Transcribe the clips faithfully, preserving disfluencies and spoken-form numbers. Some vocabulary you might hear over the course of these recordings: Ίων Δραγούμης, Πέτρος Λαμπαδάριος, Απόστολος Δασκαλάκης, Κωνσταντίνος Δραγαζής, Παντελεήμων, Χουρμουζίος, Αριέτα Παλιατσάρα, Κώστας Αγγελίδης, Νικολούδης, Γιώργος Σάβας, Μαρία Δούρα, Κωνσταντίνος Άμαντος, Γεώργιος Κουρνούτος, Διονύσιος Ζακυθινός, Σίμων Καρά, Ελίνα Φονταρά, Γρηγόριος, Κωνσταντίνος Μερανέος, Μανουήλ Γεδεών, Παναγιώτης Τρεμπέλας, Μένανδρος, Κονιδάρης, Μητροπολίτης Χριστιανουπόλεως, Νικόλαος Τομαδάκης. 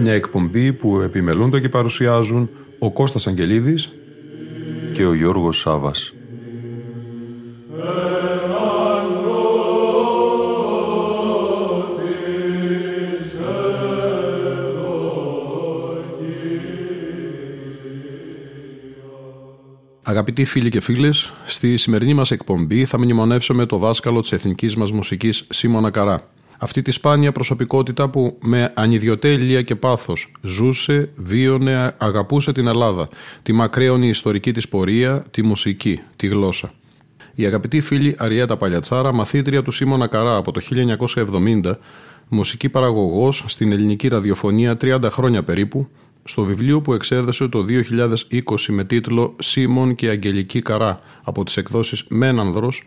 Μια εκπομπή που επιμελούνται και παρουσιάζουν ο Κώστας Αγγελίδης και ο Γιώργος Σάβας. Αγαπητοί φίλοι και φίλες, στη σημερινή μας εκπομπή θα μνημονεύσουμε το δάσκαλο της εθνικής μας μουσικής Σίμωνα Καρά. Αυτή τη σπάνια προσωπικότητα που με ανιδιοτέλεια και πάθος ζούσε, βίωνε, αγαπούσε την Ελλάδα, τη μακραίωνη ιστορική της πορεία, τη μουσική, τη γλώσσα. Η αγαπητή φίλη Αριέτα Παλιατσάρα, μαθήτρια του Σίμωνα Καρά από το χίλια εννιακόσια εβδομήντα, μουσική παραγωγός στην ελληνική ραδιοφωνία τριάντα χρόνια περίπου, στο βιβλίο που εξέδεσε το δύο χιλιάδες είκοσι με τίτλο «Σίμων και Αγγελική Καρά» από τις εκδόσεις «Μένανδρος»,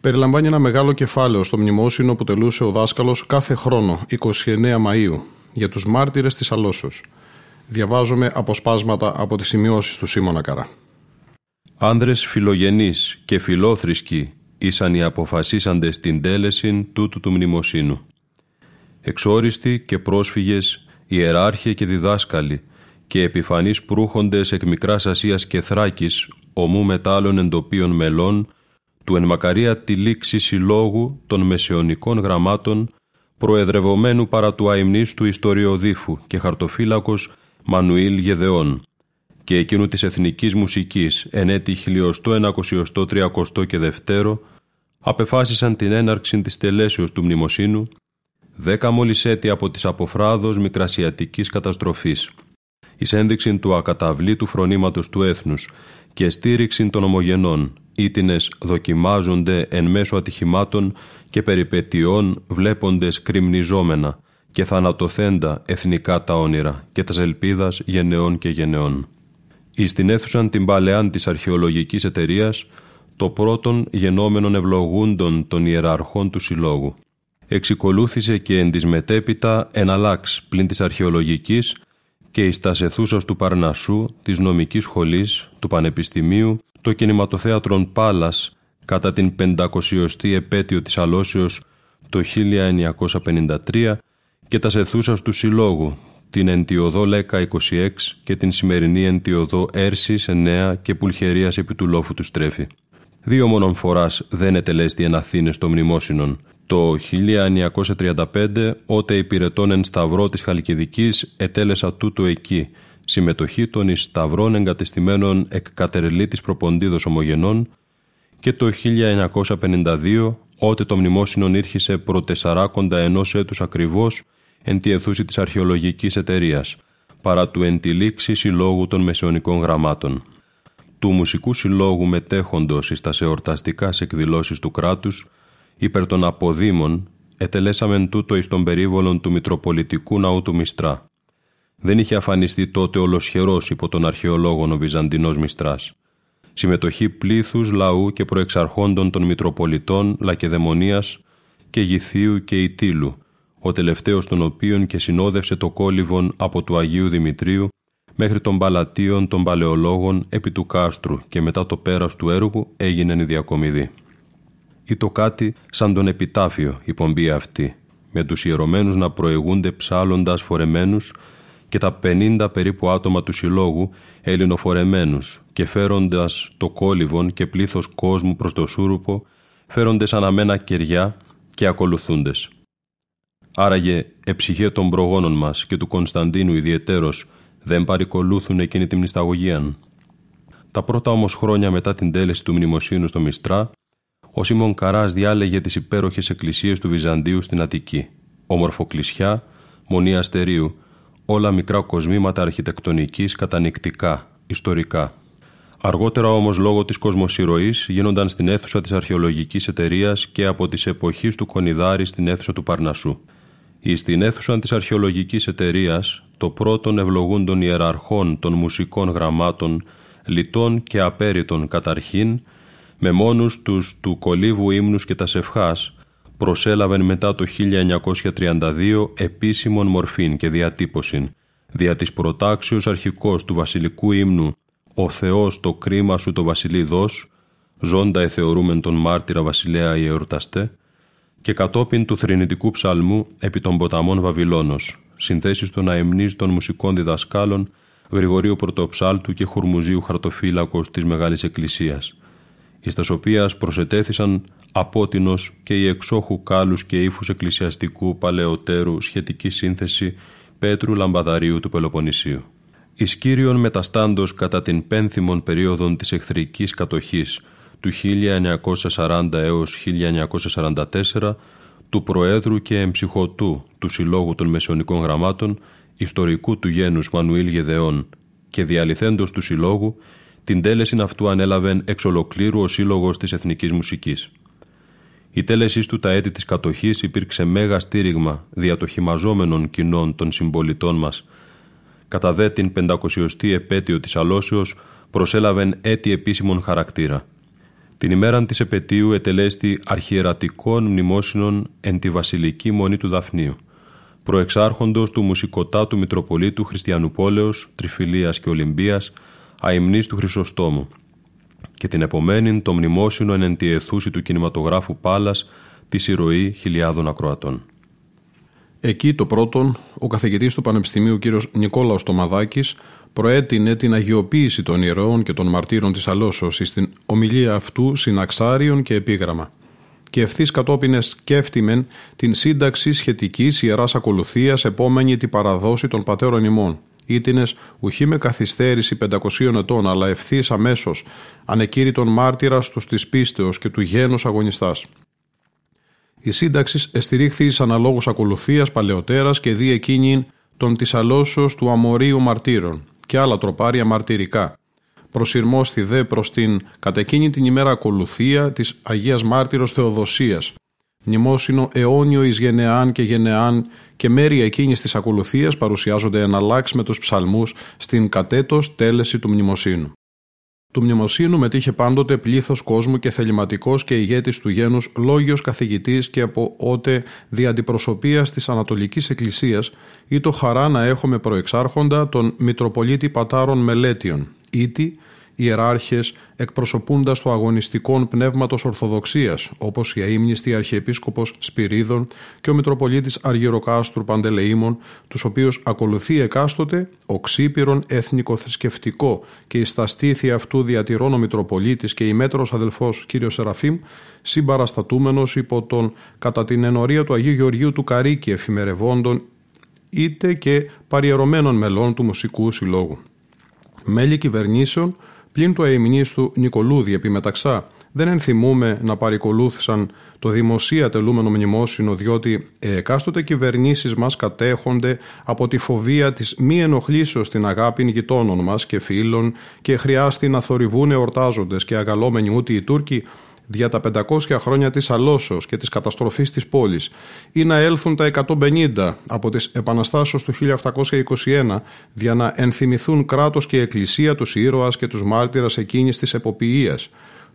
περιλαμβάνει ένα μεγάλο κεφάλαιο στο μνημόσυνο που τελούσε ο δάσκαλος κάθε χρόνο, εικοστή ενάτη Μαΐου, για τους μάρτυρες της Αλώσεως. Διαβάζουμε αποσπάσματα από τις σημειώσεις του Σίμωνα Καρά. «Άνδρες φιλογενείς και φιλόθρησκοι ήσαν οι αποφασίσαντες την τέλεσιν τούτου του μνημοσύνου. Εξόριστοι και πρόσφυγες, ιεράρχοι και διδάσκαλοι, και επιφανείς προύχοντες εκ Μικράς Ασίας και Θράκης, ομού μετάλλων εντοπίων μελών, του εν μακαρία τη λήξη συλλόγου των μεσαιωνικών γραμμάτων, προεδρευομένου παρά του αημνίστου ιστοριοδίφου και χαρτοφύλακος Μανουήλ Γεδεών, και εκείνου της εθνικής μουσικής εν έτη χιλιοστό, ενακοσιοστό, τριακοστό και δευτέρο, απεφάσισαν την έναρξη της τελέσεως του μνημοσύνου, δέκα μόλις έτη από της αποφράδος μικρασιατικής καταστροφής, εις ένδειξη του ακαταβλήτου φρονήματος του έθνους και στήριξη των ομογενών, ήτινες δοκιμάζονται εν μέσω ατυχημάτων και περιπετειών βλέποντες κρυμνιζόμενα και θανατοθέντα εθνικά τα όνειρα και τας ελπίδας γενεών και γενεών. Εις την αίθουσαν την παλαιάν της αρχαιολογικής εταιρείας το πρώτον γενόμενων ευλογούντων των ιεραρχών του συλλόγου. Εξικολούθησε και εν της μετέπειτα εν αλλάξ πλην της αρχαιολογικής και εις τας αιθούσας του Παρνασσού, της νομικής σχολής, του Πανεπιστημίου, το κινηματοθέατρο Πάλας κατά την πεντακοσιοστή επέτειο της Αλώσεως το χίλια εννιακόσια πενήντα τρία και τας αιθούσας του Συλλόγου, την Εντιοδό Λέκα είκοσι έξι και την σημερινή Εντιοδό Έρσης εννέα και Πουλχερίας επί του λόφου του Στρέφη. Δύο μόνον φοράς δεν ετελέστη εν Αθήνες το μνημόσυνον. Το χίλια εννιακόσια τριάντα πέντε, ότε υπηρετών εν Σταυρό της Χαλκιδικής, ετέλεσα τούτο εκεί, συμμετοχή των εις Σταυρών εγκατεστημένων εκ Κατερλήτης Προποντίδος Ομογενών, και το χίλια εννιακόσια πενήντα δύο, ότε το μνημόσυνον ήρχισε προτεσσαράκοντα ενός έτους ακριβώς εν τη αιθούση της αρχαιολογικής εταιρείας, παρά του εν τη λήξη συλλόγου των μεσαιωνικών γραμμάτων. Του μουσικού συλλόγου μετέχοντος εις τας εορταστικάς εκδηλώσεις του κράτους, υπέρ των αποδήμων, ετελέσαμεν τούτο εις των περίβολων του Μητροπολιτικού Ναού του Μιστρά. Δεν είχε αφανιστεί τότε ολοσχερός υπό τον αρχαιολόγον ο Βυζαντινός Μιστράς. Συμμετοχή πλήθους λαού και προεξαρχόντων των Μητροπολιτών Λακεδαιμονίας και Γυθίου και Ιτήλου, ο τελευταίος των οποίων και συνόδευσε το κόλυβον από του Αγίου Δημητρίου μέχρι των Παλατίων των Παλαιολόγων επί του κάστρου και μετά το πέρας του έργου έγινεν η διακομιδή. Ή το κάτι σαν τον επιτάφιο η πομπή αυτή, με τους ιερωμένους να προηγούνται ψάλλοντας φορεμένους και τα πενήντα περίπου άτομα του συλλόγου ελληνοφορεμένους και φέροντας το κόλυβον και πλήθος κόσμου προς το σούρουπο, φέροντες αναμένα κεριά και ακολουθούντες. Άραγε εψυχέ των προγόνων μας και του Κωνσταντίνου ιδιαιτέρως δεν παρικολούθουν εκείνη τη μνησταγωγίαν. Τα πρώτα όμως χρόνια μετά την τέλεση του μνημοσύνου στο Μιστρά, ο Σίμων Καράς διάλεγε τις υπέροχες εκκλησίες του Βυζαντίου στην Αττική, ομορφοκλησιά, μονή αστερίου, όλα μικρά κοσμήματα αρχιτεκτονικής κατανοητικά, ιστορικά. Αργότερα όμως λόγω της κοσμοσυρωής γίνονταν στην αίθουσα της Αρχαιολογικής Εταιρείας και από τις εποχές του Κονιδάρη στην αίθουσα του Παρνασσού. Εις στην αίθουσα της Αρχαιολογικής Εταιρείας το πρώτον ευλογούν των ιεραρχών των μουσικών γραμμάτων, λιτών και απέριτων καταρχήν, με μόνους τους του κολύβου ύμνους και τα σευχάς, προσέλαβεν μετά το χίλια εννιακόσια τριάντα δύο επίσημον μορφήν και διατύπωσιν, δια της προτάξεως αρχικός του βασιλικού ύμνου «Ο Θεός το κρίμα σου το βασιλεί δός», «Ζώντα εθεωρούμεν τον μάρτυρα βασιλέα ιεορταστέ», και κατόπιν του θρηνητικού ψαλμού «Επί των ποταμών Βαβυλώνος», συνθέσεις των αημνής των μουσικών διδασκάλων Γρηγορίου Πρωτοψάλτου και Χουρμουζίου Χαρτοφύλακος της Μεγάλης Εκκλησίας, εις τας οποίας προσετέθησαν απότινος και οι εξόχου κάλους και ύφους εκκλησιαστικού παλαιότερου σχετική σύνθεση Πέτρου Λαμπαδαρίου του Πελοποννησίου. Εις κύριον μεταστάντος κατά την πένθυμον περίοδον της εχθρικής κατοχής του χίλια εννιακόσια σαράντα έως χίλια εννιακόσια σαράντα τέσσερα του Προέδρου και Εμψυχωτού του Συλλόγου των Μεσαιωνικών Γραμμάτων, ιστορικού του γένους Μανουήλ Γεδεών και διαλυθέντος του Συλλόγου, την τέλεσιν αυτού ανέλαβεν εξ ολοκλήρου ο Σύλλογος της Εθνικής Μουσικής. Η τέλεσής του τα έτη της κατοχής υπήρξε μέγα στήριγμα διατοχημαζόμενων κοινών των συμπολιτών μας. Κατά δε την πεντακοσιοστή επέτειο της αλώσεως προσέλαβεν έτη επίσημον χαρακτήρα. Την ημέραν της επετείου ετελέστη αρχιερατικών μνημόσυνων εν τη βασιλική μονή του Δαφνίου, προεξάρχοντος του μουσικοτάτου Μητροπολίτου Χριστιανουπόλεως, Τρυφιλίας και Ολυμπίας, αημνής του Χρυσοστόμου, και την επομένην το μνημόσυνο εν τη αιθούση του κινηματογράφου Πάλας της ηρωή χιλιάδων ακροατών. Εκεί το πρώτον, ο καθηγητής του Πανεπιστημίου κ. Νικόλαος Τομαδάκης προέτεινε την αγιοποίηση των ιερέων και των μαρτύρων της Αλώσεως στην ομιλία αυτού συναξάριον και επίγραμμα. Και ευθύς κατόπιν σκέφτημεν την σύνταξη σχετικής ιεράς ακολουθίας επόμενη τη παραδόση των πατέρων ημών. Ήτινες ουχή με καθυστέρηση πεντακοσίων ετών, αλλά ευθύς αμέσως ανεκήρυτον μάρτυρας τους της πίστεως και του γένους αγωνιστάς. Η σύνταξη εστηρίχθη εις αναλόγους ακολουθίας παλαιότερας και δι' εκείνην των της αλώσεως του αμορίου μαρτύρων και άλλα τροπάρια μαρτυρικά. Προσυρμόστη δε προς την κατ' εκείνη την ημέρα ακολουθία της Αγίας Μάρτυρος Θεοδοσίας, μνημόσυνο αιώνιο εις γενεάν και γενεάν, και μέρη εκείνης της ακολουθίας παρουσιάζονται εναλλάξ με τους ψαλμούς στην κατέτος τέλεση του μνημοσύνου. Του μνημοσύνου μετήχε πάντοτε πλήθος κόσμου και θεληματικός και ηγέτης του γένους λόγιος καθηγητής και από ότε δι' αντιπροσωπείας της Ανατολικής Εκκλησίας, ή το χαρά να έχουμε προεξάρχοντα τον Μητροπολίτη Πατάρων Μελέτιων, ήτι ιεράρχες εκπροσωπούντας το αγωνιστικόν πνεύματος Ορθοδοξίας, όπως η αείμνηστη Αρχιεπίσκοπος Σπυρίδων και ο Μητροπολίτης Αργυροκάστρου Παντελεήμων, τους οποίους ακολουθεί εκάστοτε ο ξύπηρον εθνικοθρησκευτικό και η σταστήθη αυτού διατηρών ο Μητροπολίτης και η μέτρος αδελφός κ. Σεραφείμ, συμπαραστατούμενος υπό τον κατά την ενορία του Αγίου Γεωργίου του Καρίκη εφημερευόντων είτε και παριερωμένων μελών του Μουσικού Συλλόγου. Μέλη κυβερνήσεων, πλην του αειμνής του Νικολούδη επί μεταξά, δεν ενθυμούμε να παρικολούθησαν το δημοσία τελούμενο μνημόσυνο, διότι εκάστοτε κυβερνήσεις μας κατέχονται από τη φοβία της μη ενοχλήσεως στην αγάπη γειτόνων μας και φίλων, και χρειάστη να θορυβούν εορτάζοντες και αγαλώμενοι ούτι οι Τούρκοι δια τα πεντακόσια χρόνια της αλώσεως και της καταστροφής της πόλης, ή να έλθουν τα εκατόν πενήντα από τις επαναστάσεις του χίλια οκτακόσια είκοσι ένα δια να ενθυμηθούν κράτος και εκκλησία τους ήρωας και τους μάρτυρας εκείνης της εποποιείας.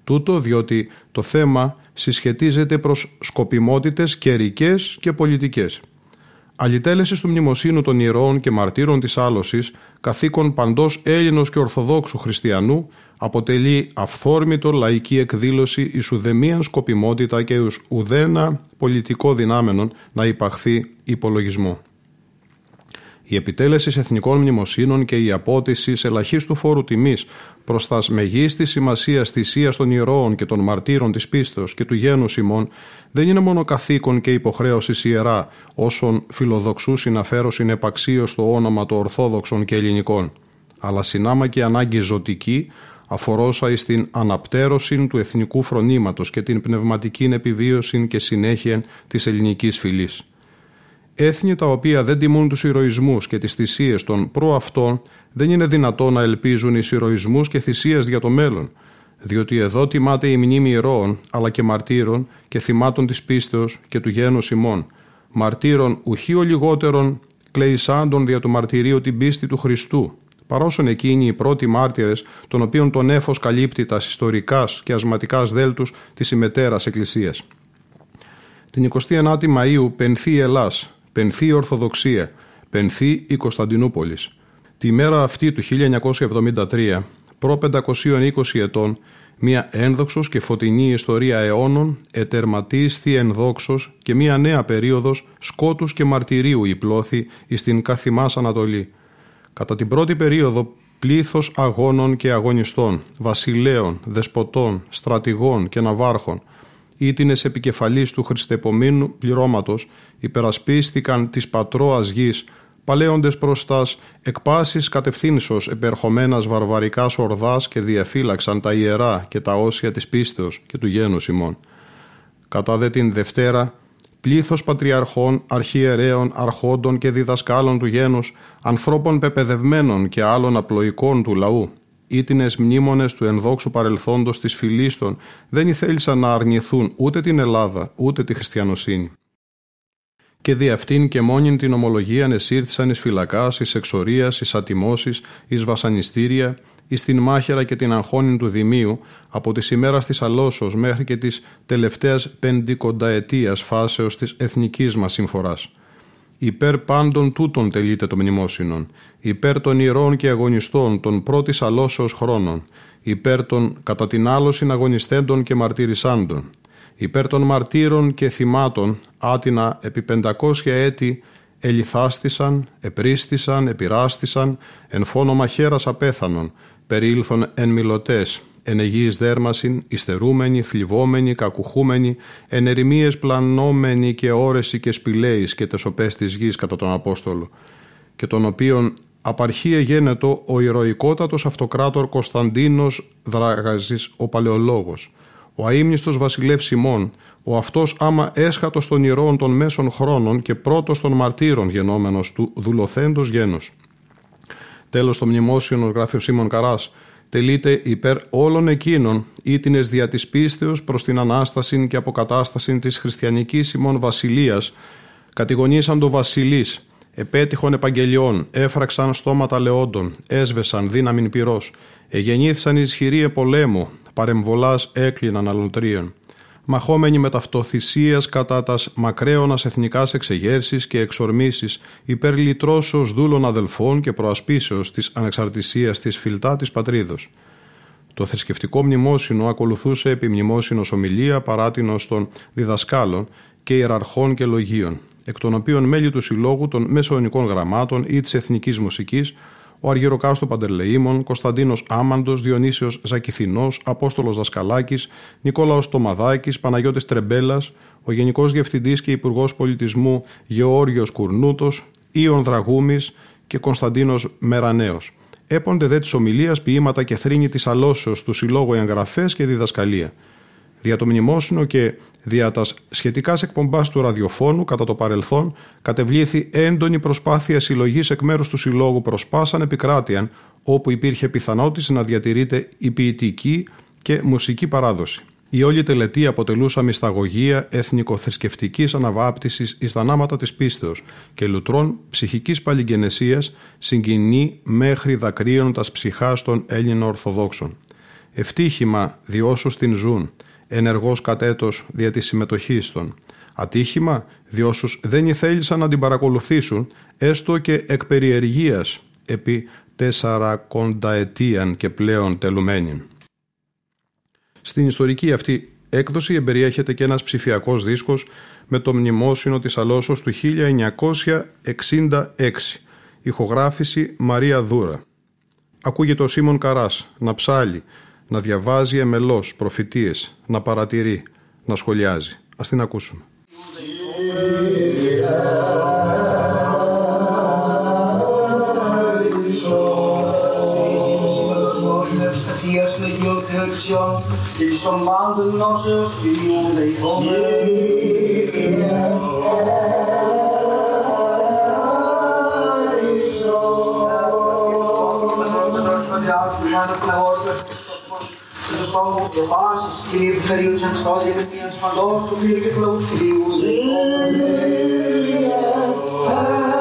Τούτο διότι το θέμα συσχετίζεται προς σκοπιμότητες καιρικές και πολιτικές. Αλυτέλεσης του μνημοσύνου των ιερών και μαρτύρων της άλωσης, καθήκον παντός Έλληνος και Ορθοδόξου Χριστιανού, αποτελεί αυθόρμητο λαϊκή εκδήλωση εις ουδεμίαν σκοπιμότητα και εις ουδένα πολιτικό δυνάμενον να υπαχθεί υπολογισμό. Η επιτέλεση εθνικών μνημοσύνων και η απότηση ελαχίστου φόρου τιμής προς τας μεγίστης σημασίας θυσίας των ιερών και των μαρτύρων της πίστεως και του γένους ημών δεν είναι μόνο καθήκον και υποχρέωση ιερά, όσων φιλοδοξού συναφέρωσιν επαξίως το όνομα των Ορθόδοξων και Ελληνικών, αλλά συνάμα και ανάγκη ζωτική, αφορώσα εις την αναπτέρωση του εθνικού φρονήματος και την πνευματική επιβίωση και συνέχεια της ελληνικής φυλής. Έθνη τα οποία δεν τιμούν τους ηρωισμούς και τις θυσίες των προαυτών, δεν είναι δυνατό να ελπίζουν εις ηρωισμούς και θυσίες για το μέλλον, διότι εδώ τιμάται η μνήμη ηρώων, αλλά και μαρτύρων και θυμάτων της πίστεως και του γένους ημών, μαρτύρων ουχίω λιγότερων κλεϊσάντων δια του μαρτυρίου την πίστη του Χριστού, παρόσον εκείνοι οι πρώτοι μάρτυρες, των οποίων το νέφος καλύπτει τα ιστορικάς και ασματικάς δέλτους της ημετέρας Εκκλησίας. Την εικοστή ένατη Μαΐου πενθεί η Ελλάς, πενθεί η Ορθοδοξία, πενθεί η Κωνσταντινούπολης. Τη μέρα αυτή του χίλια εννιακόσια εβδομήντα τρία, προ πεντακοσίων είκοσι ετών, μια ένδοξος και φωτεινή ιστορία αιώνων ετερματίστη ενδόξος και μια νέα περίοδος σκότους και μαρτυρίου υπλώθη εις την καθημάς Ανατολή. Κατά την πρώτη περίοδο πλήθος αγώνων και αγωνιστών, βασιλέων, δεσποτών, στρατηγών και ναυάρχων, ήτινες επικεφαλής του χριστεπομείνου πληρώματος, υπερασπίστηκαν της πατρόας γης, παλέοντες προστάς εκ πάσης κατευθύνσεως επερχομένας βαρβαρικάς ορδάς και διαφύλαξαν τα ιερά και τα όσια της πίστεως και του γένους ημών. Κατά δε την Δευτέρα, πλήθος πατριαρχών, αρχιερέων, αρχόντων και διδασκάλων του γένους, ανθρώπων πεπαιδευμένων και άλλων απλοϊκών του λαού, ήτινες μνήμονες του ενδόξου παρελθόντος της Φιλίστων δεν ήθελσαν να αρνηθούν ούτε την Ελλάδα, ούτε τη χριστιανοσύνη. Και δι' αυτήν και μόνην την ομολογίαν εσύρθησαν εις φυλακάς, εις εξορίας, εις ατιμώσεις, εις βασανιστήρια, εις την μάχαιρα και την αγχώνην του Δημίου, από της ημέρας της αλώσεως μέχρι και της τελευταίας πεντηκονταετίας φάσεως της εθνικής μας συμφοράς. Υπέρ πάντων τούτων τελείται το μνημόσυνον, υπέρ των ηρώων και αγωνιστών των πρώτης αλώσεως χρόνων, υπέρ των κατά την άλωσιν αγωνιστέντων και μαρτυρισάντων, υπέρ των μαρτύρων και θυμάτων, άτινα επί πεντακόσια έτη ελιθάστησαν, επρίστησαν, επειράστησαν, εν φόνο μαχαίρας απέθανον, περιήλθον εν μιλωτές, εν αιγείς δέρμασιν, υστερούμενοι, θλιβόμενοι, κακουχούμενοι, εν ερημίες πλανόμενοι και όρεση και σπηλαίης και τεσοπές της γης κατά τον Απόστολο, και τον οποίον απαρχίε γένετο ο ηρωικότατος αυτοκράτορ Κωνσταντίνος Δραγαζής ο Παλαιολόγος, ο αείμνηστος βασιλεύς Σιμών, ο αυτός άμα έσχατος των ηρώων των μέσων χρόνων και πρώτος των μαρτύρων γενόμενος του δουλοθέντος γένος. Τέλος το μνημόσυνο, γράφει ο Σίμων Καράς, τελείται υπέρ όλων εκείνων ήτινες δια της πίστεως προς την Ανάσταση και αποκατάσταση της χριστιανικής ημών βασιλείας, κατηγονήσαν το βασιλείς, επέτυχον επαγγελιών, έφραξαν στόματα λεόντων, έσβεσαν δύναμην πυρός, εγεννήθησαν ισχυροί επολέμου, παρεμβολάς έκλειναν αλωτρίων, μαχόμενοι με ταυτοθυσίας κατά τας μακραίωνας εθνικάς εξεγέρσεις και εξορμήσεις, υπέρ λυτρώσεως δούλων αδελφών και προασπίσεως της ανεξαρτησίας της φιλτά της πατρίδος. Το θρησκευτικό μνημόσυνο ακολουθούσε επί μνημόσυνος ομιλία παράτηνος των διδασκάλων και ιεραρχών και λογίων, εκ των οποίων μέλη του Συλλόγου των Μεσαιωνικών Γραμμάτων ή της Εθνικής Μουσικής, ο Αργυροκάστου Παντελεήμων, Κωνσταντίνος Άμαντος, Διονύσιος Ζακυθινός, Απόστολος Δασκαλάκης, Νικόλαος Τομαδάκης, Παναγιώτης Τρεμπέλας, ο Γενικός Διευθυντής και Υπουργός Πολιτισμού Γεώργιος Κουρνούτος, Ίων Δραγούμης και Κωνσταντίνος Μερανέος. Έπονται δε της ομιλίας ποιήματα και θρήνη της αλώσεως του Συλλόγου εγγραφές και διδασκαλία. Δια το μνημόσυνο και δια τας σχετικάς εκπομπάς του ραδιοφώνου κατά το παρελθόν κατεβλήθη έντονη προσπάθεια συλλογής εκ μέρους του Συλλόγου προς πάσαν επικράτειαν, όπου υπήρχε πιθανότηση να διατηρείται η ποιητική και μουσική παράδοση. Η όλη τελετή αποτελούσα μυσταγωγία εθνικοθρησκευτικής αναβάπτισης εις τα νάματα της πίστεως και λουτρών ψυχικής παλιγγενεσίας, συγκινεί μέχρι δακρύων τας ψυχάς των Έλληνων Ορθοδόξων. Ευτύχημα δι' όσους την ζουν, ενεργός κατέτος δια της συμμετοχής των. Ατύχημα δι' όσους δεν ήθελησαν να την παρακολουθήσουν, έστω και εκ περιεργίας, επί τεσσαρακονταετίαν και πλέον τελουμένην. Στην ιστορική αυτή έκδοση εμπεριέχεται και ένας ψηφιακός δίσκος με το μνημόσυνο της αλώσεως του χίλια εννιακόσια εξήντα έξι, ηχογράφηση Μαρία Δούρα. Ακούγεται ο Σίμων Καράς να ψάλλει, να διαβάζει εμελώς προφητείες, να παρατηρεί, να σχολιάζει. Ας την ακούσουμε. Δοκάσεις, Κύριε του Θεού της Ανστόδια και μίας παντός του Κύριου και του Λαού του Κυρίου. Amen.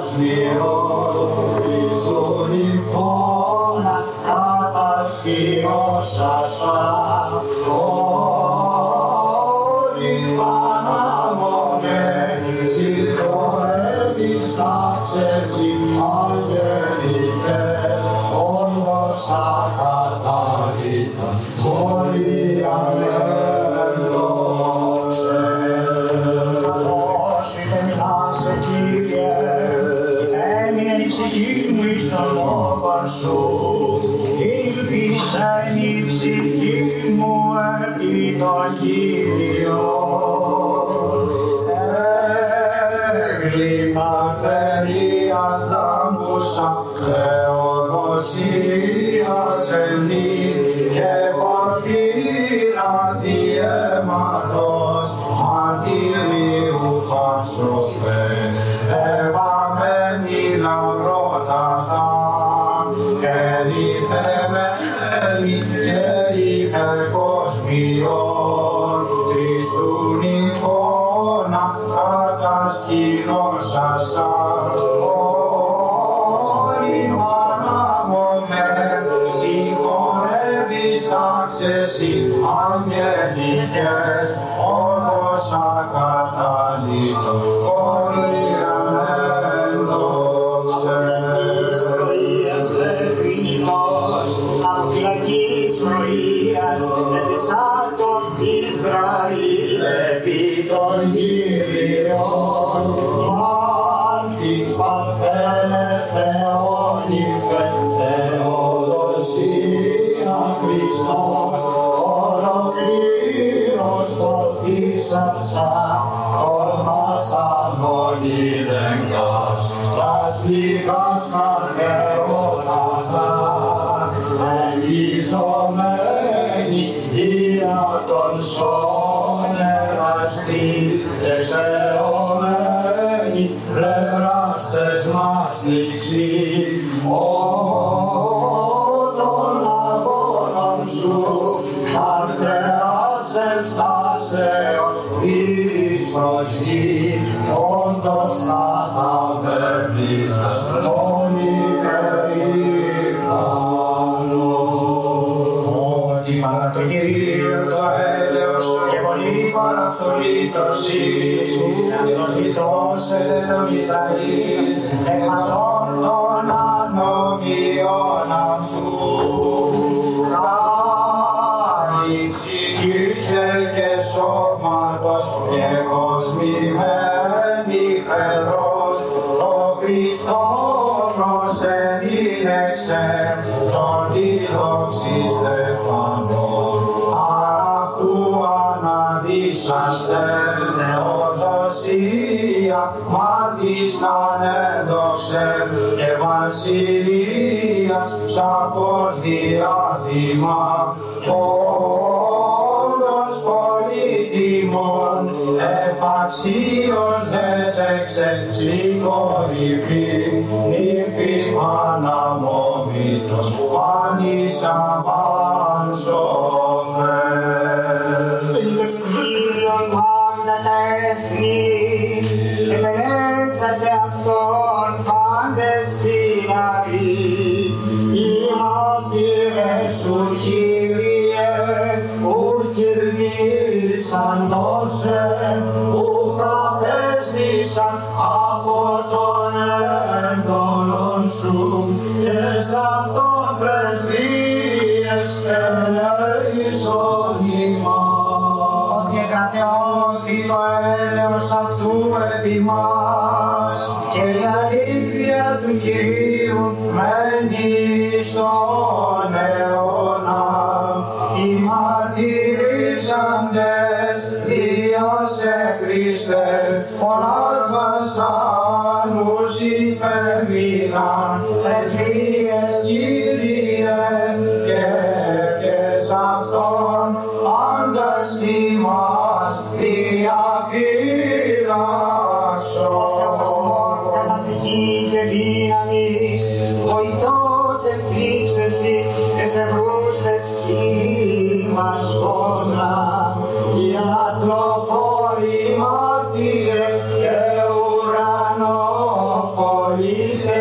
Υπότιτλοι είτε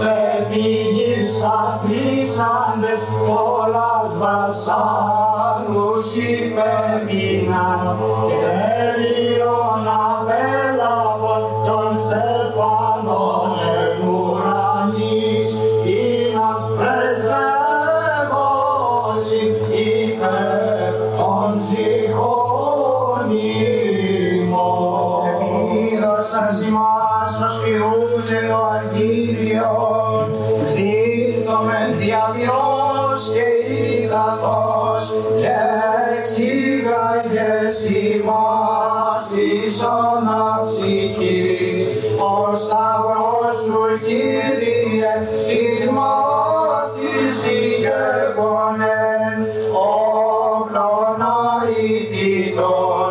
με τη γης αφήσαντες πολλάς βασάνους υπέμειναν και τελείων απέλαβων των στεφανών εν ουρανής είναν πρεσβεύωσιν υπέρ των ψυχών ημών. Επίδωσας ημάς ως Υιούς Ευαγγέλιον, δίδομεν διαβιώς και ύδατος και εξήγαγες ημάς εις αναψυχήν. Ο σταυρός σου, Κύριε, εις μάρτυρις ηγεγονέν, όπλον αητητών,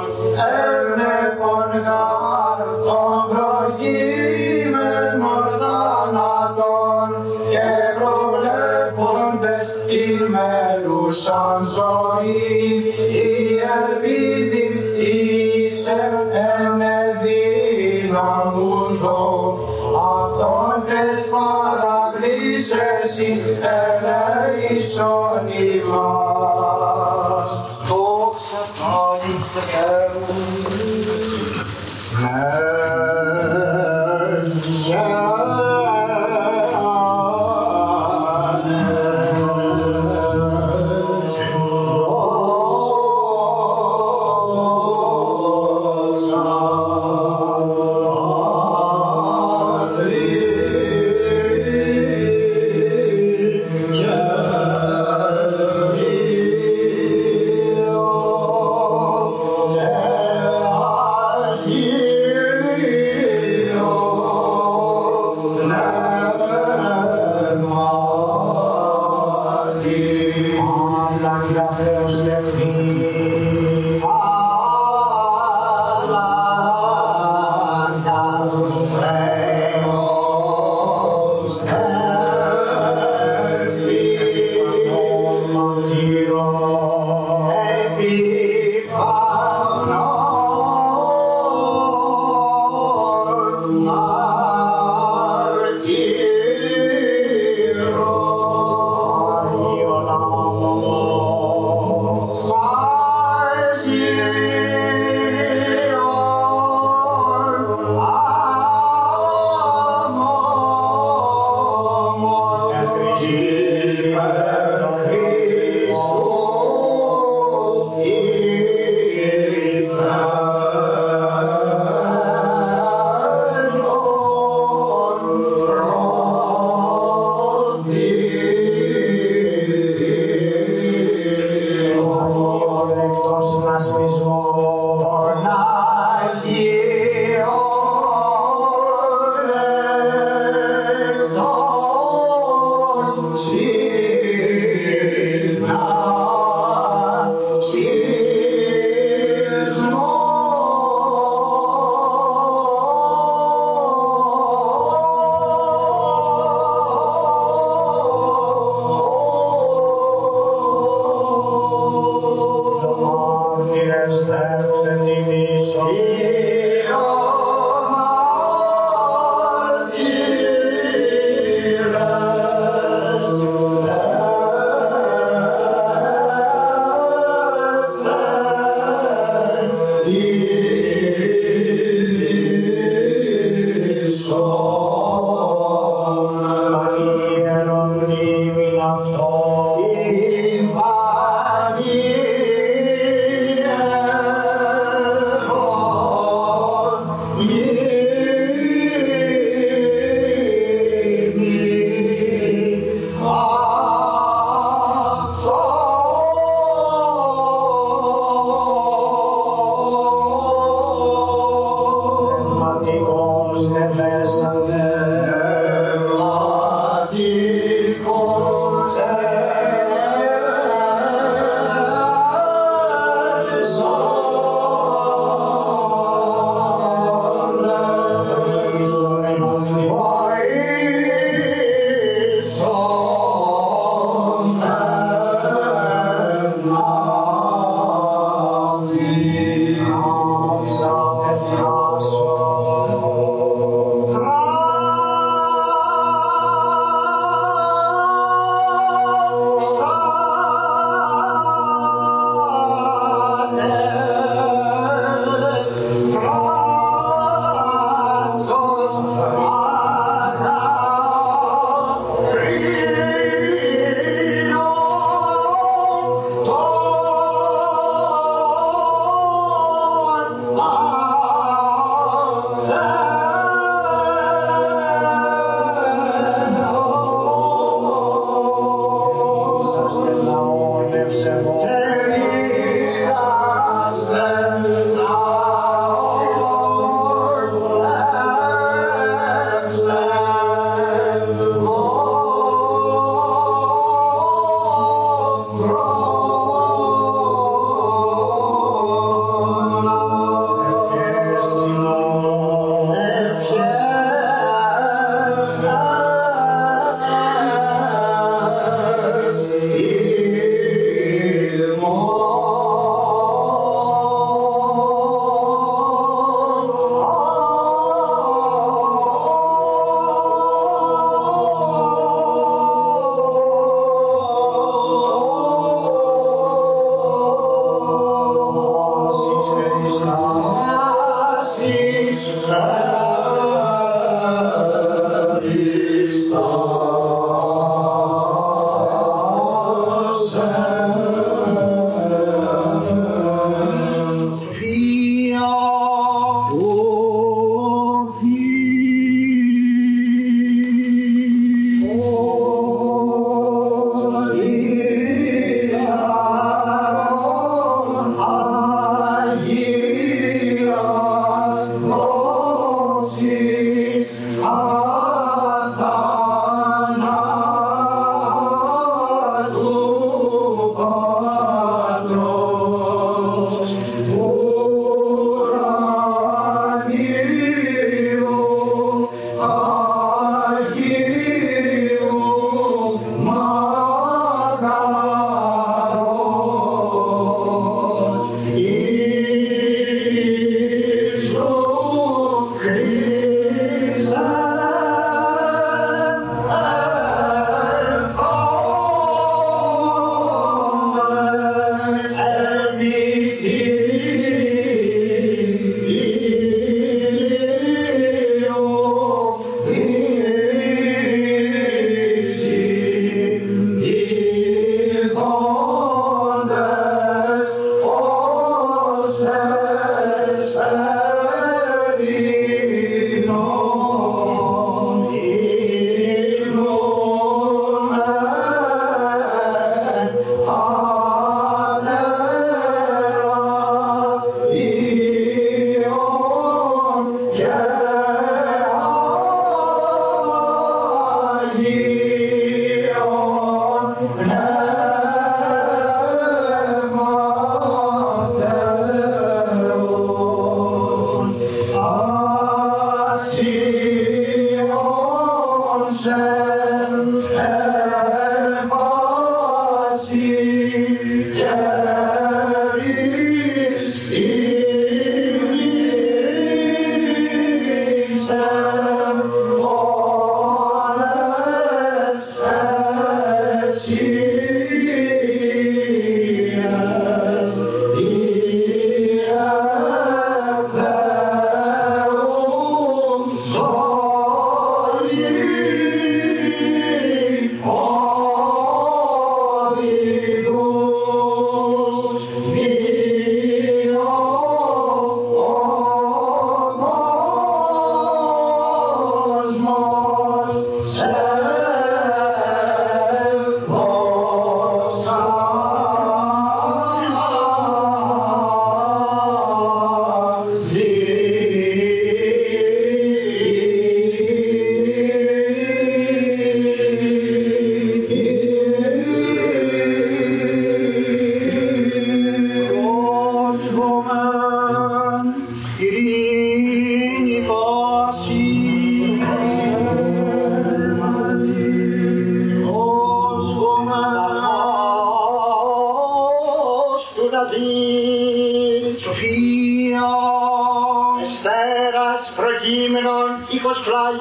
ευνέπων γάρ των προκειμένων θανάτων και προβλέποντες την μέλουσαν ζωήν, η ελπίδη της ενεδυναμούντο, αυτόν τες παρακλήσες ελέησον ημάς. Δόξα ταί εις Θεού.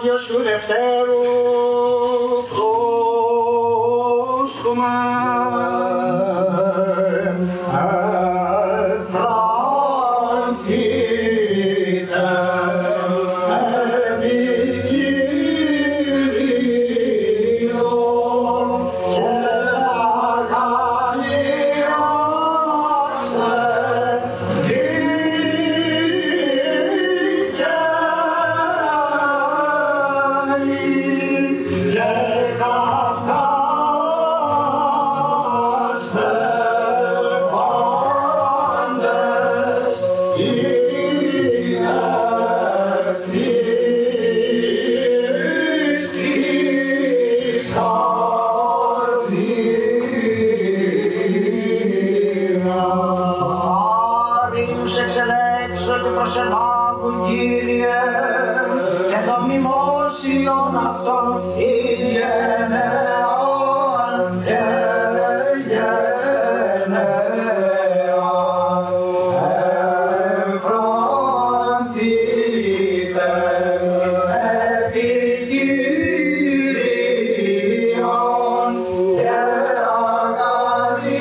Άγιος του Δευτέρου πρόσχομεν επραντήτεν επί Κυρίων και αγκαλιάσαι δικαίοι και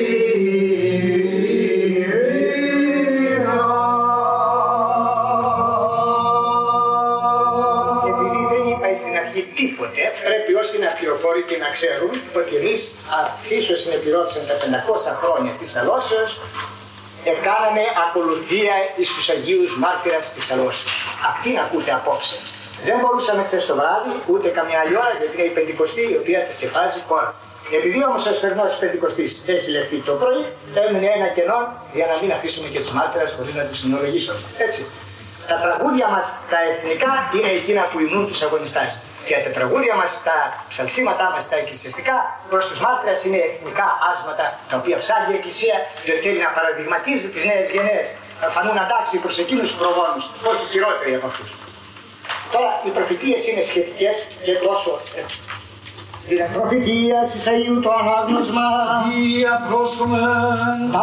καθάρισαι. Ξέρουν ότι εμείς αφήσως συνεπληρώσαμε τα πεντακόσια χρόνια της αλώσεως και κάναμε ακολουθία εις τους Αγίους Μάρτυρας της αλώσεως. Αυτήν ακούτε απόψε. Δεν μπορούσαμε χθες το βράδυ ούτε καμιά άλλη ώρα, γιατί είναι η πεντηκοστή η οποία τη σκεφάζει χώρα. Επειδή όμως ο εσπερινός πεντηκοστής έχει λεχθεί το πρωί, έμεινε ένα κενό για να μην αφήσουμε και τους μάρτυρας χωρίς να τους συνολογήσουμε. Έτσι. Τα τραγούδια μας τα εθνικά είναι εκείνα που υμνούν τους αγωνιστάς. Και τα τραγούδια μας, τα ψαλσίματά μας, τα εκκλησιαστικά προς τους μάρτυρες είναι εθνικά άσματα τα οποία ψάχνει η Εκκλησία και θέλει να παραδειγματίζει τις νέες γενναίες. Θα φανούν αντάξει προς εκείνους τους προγόνους, όχι χειρότεροι από αυτούς. Τώρα, οι προφητείες είναι σχετικές και τόσο. Προφητείας εις Αΐου το ανάγνωσμα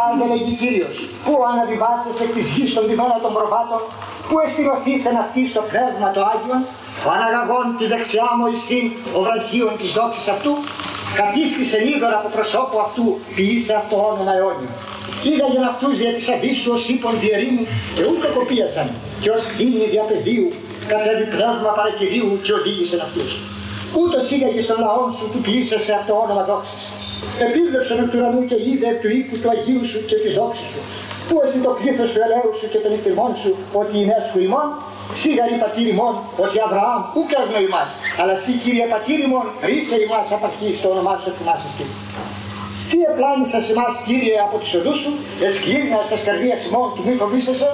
πάντα λέγει Κύριος, που αναβιβάσες εκ της γης των τιμένα των προφάτων, που αισθηρωθήσεν αυτή στο πνεύμα το Άγιον, αναγαγών τη δεξιά μου εισήν ο βραχίων της δόξης αυτού, καθίστησε νίδωρα από προσώπου αυτού ποιήσε αυτό όνομα αιώνιο. Είδαγεν αυτούς δια της αυγής του ως ύπων διερήμου και ούτε κοπίασαν και ως δίνη δια παιδίου κατέβη πνεύμα παρακυρίου και οδήγησεν αυτούς. Ούτως είδαγε στον λαόν σου που ποιήσεσαι αυτό όνομα δόξης. Επίβλεψον εκ του ουρανού και είδε εκ του οίκου του Αγίου σου και της δόξης σου. Πού εσύ το πλήθος του ελέου σου και των υπηρμών σου ότι είναι σου ημών. Σίγαρη πατήρι μόν, ότι Αβραάμ ουκ αγνώ ημάς, αλλά σύ Κύριε πατήρι μόν, ρίσε ημάς απ' αρχή στο όνομά σου ετοιμάσεστη. Τι επλάνησας ημάς Κύριε από τις οδούς σου, εσκλήρινας τας καρδίας ημών του μη φοβίστεσαι,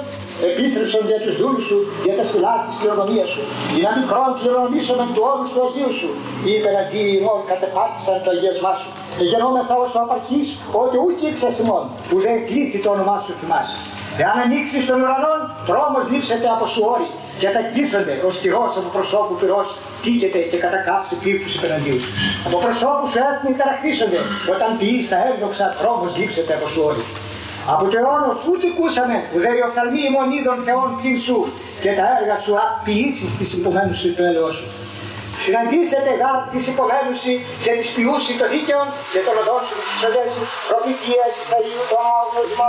επίστρεψον για τους δούλους σου, για τα σκυλάς της κληρονομίας σου. Για να μικρόν κληρονομήσομεν του όρους του Αγίου σου, είπεν αντί ημών κατεπάτησαν το αγίασμά σου. Εγενόμεθα ως το απ' αρχής, ότι ουκ ήξας ημών, ουδέ εκλήθη το όνομά σου θυμάσαι. Εάν ανοίξεις των ουρανών, τρόμος λείψεται από σου όρη και τακίζονται ως κυρός από προσώπου πυρός, τύχεται και κατακάψει πύρκους υπεραντίου. Από προσώπου σου έθνη ταραχτίσονται, όταν ποιείς τα έδοξα τρόμος λείψεται από σου όρη. Από τερώνος ού τικούσαμε ουδεριοφθαλμοί ημών είδων θεών πλην σου και τα έργα σου απειήσεις της υπομένουσης του έλεος σου. Συναντήσετε γάρ της υπομένουσης και της ποιούσης των δίκαιων και των οδών σου της οδέσης προφητείας της Αγίου του άγνωσμα.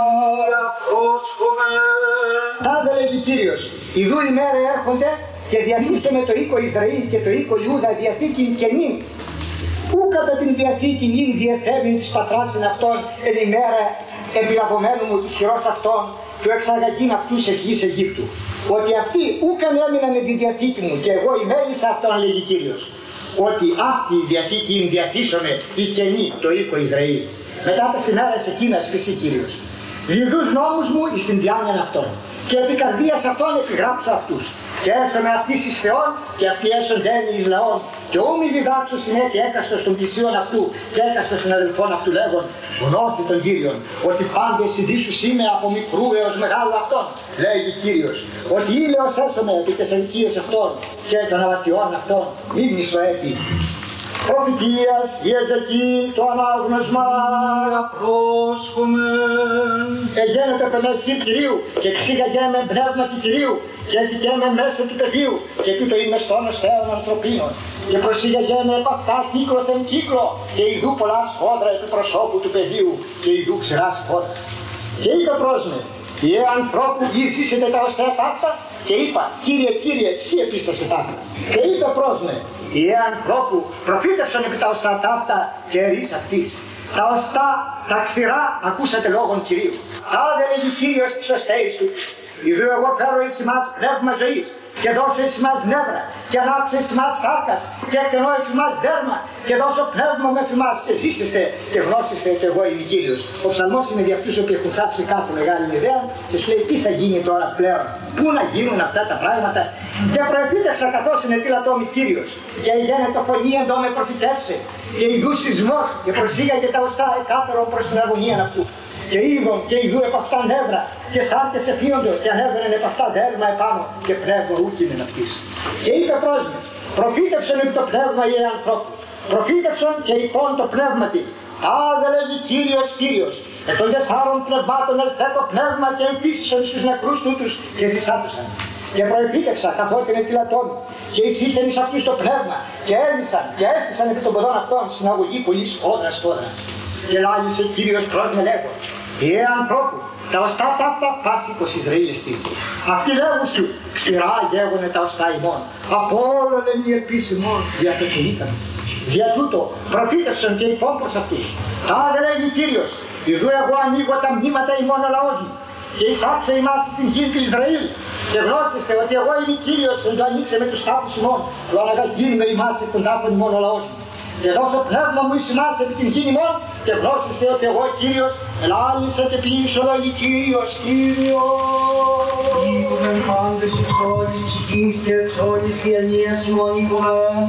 Τάδε λέγει Κύριος, ιδού ημέρα έρχονται και διαθήκε με το οίκο Ισραήλ και το οίκο Ιούδα διαθήκην καινή. Πού κατά την διαθήκη νυν διεθέμην της πατράσιν αυτών εν ημέρα επιλαβωμένου μου της χειρός αυτών του εξαγαγήν αυτούς εκ γης Αιγύπτου. Ότι αυτοί ούκαν έμειναν με τη διαθήκη μου και εγώ ημέλησα αυτόν λέγει Κύριος. Ότι αυτή η διαθήκη ειν διαθήσομαι η καινή το οίκο Ισραήλ. Μετά τα ημέρας εκείνας φυσί Κύριος. Λιδούς νόμους μου εις την διάνοιαν αυτών και επί καρδίας αυτών επιγράψω αυτούς. Και έσομαι αυτής εις θεών και αυτή έσον δένει εις λαών. Και ού μη διδάξω συνέχεια έκαστος των πλησίων αυτού και έκαστος των αδελφών αυτού λέγον γνώθη των Κύριων. Ότι πάντες ειδήσους είμαι από μικρού έως μεγάλου αυτών λέγει Κύριος. Ότι ήλαιος έσομαι επί τις αδικίες αυτών και των αμαρτιών αυτών μην μισοέπει. Προφητείας Ιεζεκή το ανάγνωσμα πρόσχομεν. Εγένεται πεμέσχη Κυρίου και ξήγαγε με πνεύμα του Κυρίου και έφυγε με μέσω του πεδίου και τούτο είμαι στόνος θέων ανθρωπίνων. Και προσήγαγε με επ' αυτά κύκλωθεν κύκλο και ειδού πολλά σφόδρα επί προσώπου του πεδίου και ειδού ξηρά σφόδρα. Και είπε προς με, «Ιε ανθρώπου γης είσετε τα οστέα ταύτα» και είπα, «Κύριε, Κύριε, εσύ επίστασε ταύτα». Και είπε προς με, «Ιε ανθρώπου προφήτευσον επί τα οστά ταύτα και ερείς αυτής». Τα οστά, τα ξηρά, ακούσατε λόγον Κυρίου. Τάδε λέγει Κύριος της οστέης του. Ιδού εγώ φέρω εις ημάς πνεύμα ζωής και δώσω εις ημάς νεύρα και ανάψω εις ημάς σάρκας και εκτενώ εις ημάς δέρμα και δώσω πνεύμα με φημάς και ζήσεστε και γνώσεστε ότι εγώ είμαι Κύριος. Ο ψαλμός είναι για αυτούς που έχουν θάψει κάθε μεγάλη ιδέα και σου λέει τι θα γίνει τώρα πλέον, πού να γίνουν αυτά τα πράγματα. Και προεπίτευσα καθώς είναι πύλατό μη Κύριος και η γένετο φωνή εντό με προφητεύσε και ιδού σεισμός και προσήγαγε τα οστά εκάτερο προς την αγωνία αυτού. Και είδον και ιδού επ' αυτά νεύρα και σάρκες εφύοντο και ανέβαιναν επ' αυτά δέρμα επάνω και πνεύμα ούκεινεν αυτής. Και είπε προς με, προφήτευσον επί το πνεύμα ιε ανθρώπου, προφήτευσον και υπόν το πνεύμα τη. Άδε λέγει Κύριος, Κύριος, εκ των τεσσάρων πνευμάτων ελθέτω πνεύμα και εμφύσισον στους νεκρούς τούτους και ζησάτουσαν. Και προεπίτευσα καθότι είναι πυλατών και εισήλθεν εις αυτούς το πνεύμα και έμεισαν και έστησαν επί των ποδών αυτών συναγωγή πολύ σφόδρα σφόδρα. Και λάγησε Κύριος προς με λέγον, «Ιε ανθρώπου, τα οστά ταύτα πάσικος Ισραήλ εστί». Αυτοί λέγουν σου, «Ξηρά γέγονε τα οστά ημών, από όλο λεν η ελπίς ημών διατοκινήταν». Δια τούτο προφήτευσαν και υπόν προς αυτούς. Τάδε λέγει Κύριος, «Ιδού εγώ ανοίγω τα μνήματα ημών ο λαός μου και εισάξω ημάς στην γη του Ισραήλ και γνώσεστε ότι εγώ είμαι Κύριος εν το ανοίξε με τους τάφους ημών, το αναγαγήν με ημάς εκ των τάφων ημών ο λαός μου. Και δώσω πνεύμα μου εις ημάς επί την γήν ημών και γνώσεστε ότι εγώ Κύριος ελάλησα και ποιήσω λόγι Κύριος, Κύριος. Οίκουμεν πάντες εις όλης εις γης και εξ όλης διανοίας ημών οίκουμεν.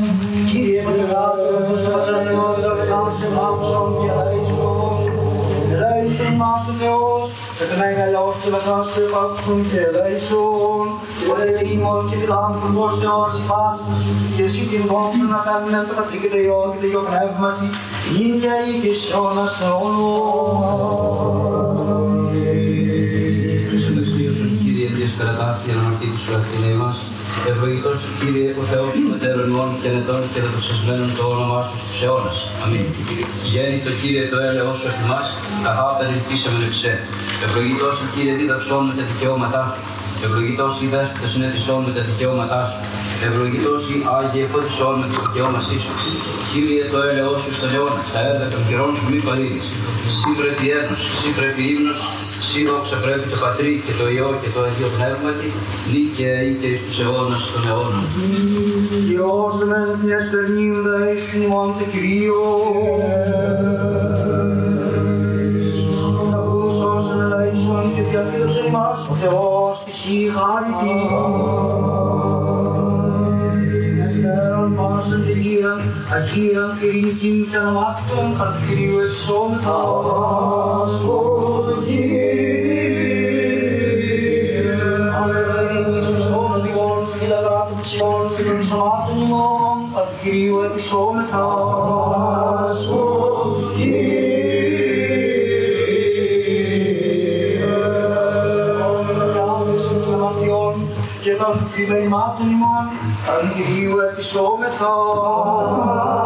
Κύριε Πατράδερ, ο Πατρανιός, δαρτάνος εμάμψον και αίσθητον. Ελέησον μας ο Θεός, επιμέγα λαός και πατράς του επάξουν και ελέησον. Παντελεήμων και φιλάνθρωπος Θεός υπάρχουσας και εσύ την κόμψα να κάνουμε τα πληκριών και το πνεύματι γιν και αίκης αιώνας αιώνων. Ευχαριστούμε Κύριος, Κύριε, Κύριε Σπερατάστη, αναρτήτης ο Αθηναίοι μας. Ευλογητός ο Κύριε, ο Θεός του Πατέρων ημών και ενετών και δεδοξασμένων το όνομά σου στους αιώνας. Αμήν. Γέννη το Κύριε το έλεος ο θυμάς, τα χάπτα νυχτήσαμε λεξέ. Ευλογητός ο Κύριε, δίδαξόν με τα δικαιώματά σου. Ευλογητός ή δέσποτας είναι τυσόν με τα δικαιώματά σου. Ευλογητός ή Άγιε φώτισόν με το δικαιώμα σου. Κύριε το έλεος σου στον αιώνα, τα έργα των καιρών σου μη παρήγεις. Συ πρέπει έγνωση, συ πρέπει ύμνος, συ δόξα πρέπει το Πατρί και το Υιό και το Αγίο Πνεύματι, νίκαια ή και εις τους αιώνας των αιώνων. Υιός μεν μια στερνίδα εις ημών τε Κυρίω. Και διαδίδωσε ημάς ο Θεός της η χάρη του. Αστέρων μας εντελείαν, αγίαν και ειρηνικήν και αναμάκτων χαρακτηρίου εξώμεθα. Αλληλεγγύης πιστών οδηγών και φιλαδράτων ψυχών και των σωμάτων ημών χαρακτηρίου εξώμεθα. Ασκότου Κύριε. Κυρίου ευχόμεθα. Amen.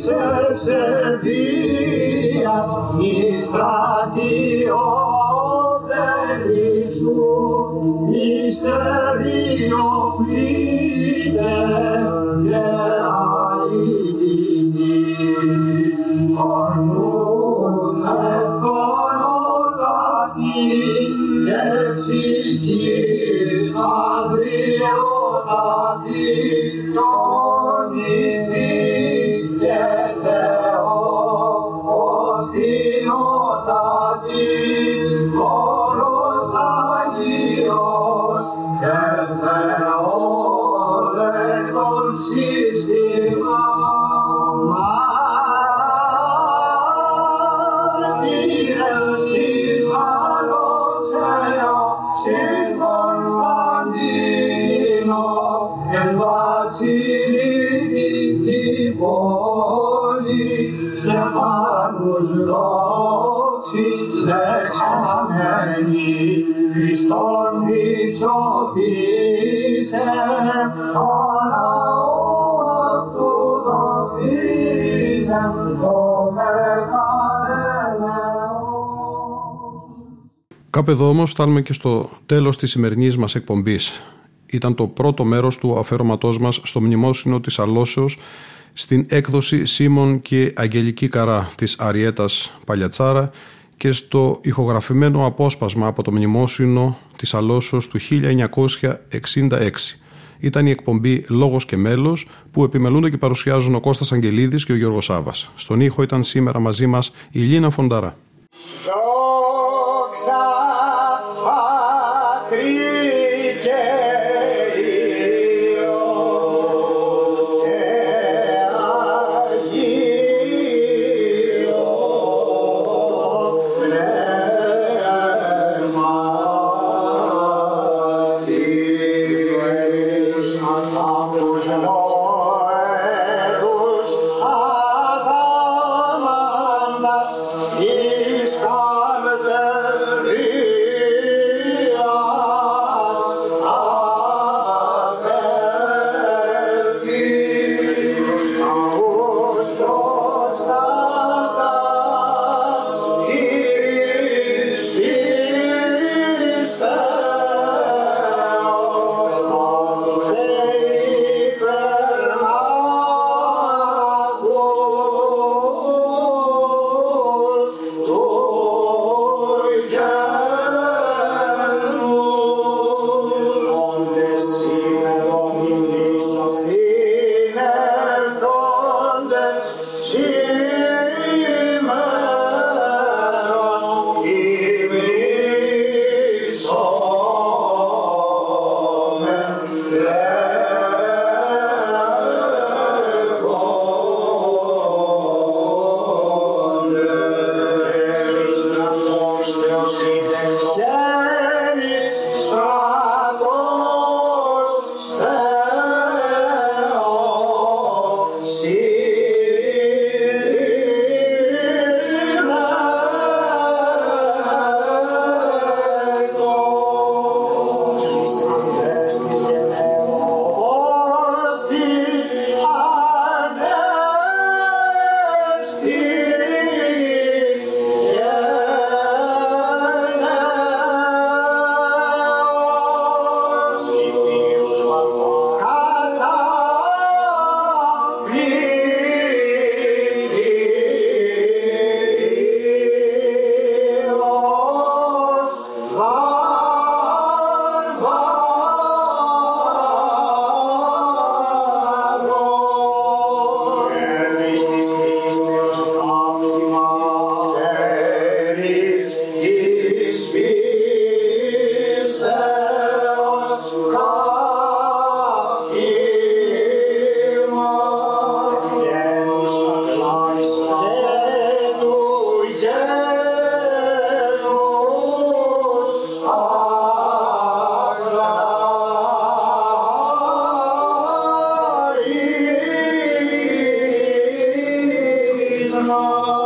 της Σερβίας οι στρατιώτεροι σου μυστεριοπλήτε και αητινοί ορνούνε τον οδάτη και ψυχή αγριότατη στον πίσω πίσε τώρα ότου το φύσε το μεγαλεό. Κάπου εδώ όμως φτάνουμε και στο τέλος της σημερινής μας εκπομπής. Ήταν το πρώτο μέρος του αφιερωματός μας στο μνημόσυνο της Αλώσεως στην έκδοση Σίμων και Αγγελική Καρά της Αριέτας Παλιατσάρα και στο ηχογραφημένο απόσπασμα από το μνημόσυνο της Αλώσεως του χίλια εννιακόσια εξήντα έξι. Ήταν η εκπομπή «Λόγος και μέλος» που επιμελούνται και παρουσιάζουν ο Κώστας Αγγελίδης και ο Γιώργος Σάβας. Στον ήχο ήταν σήμερα μαζί μας η Ελίνα Φονταρά. Oh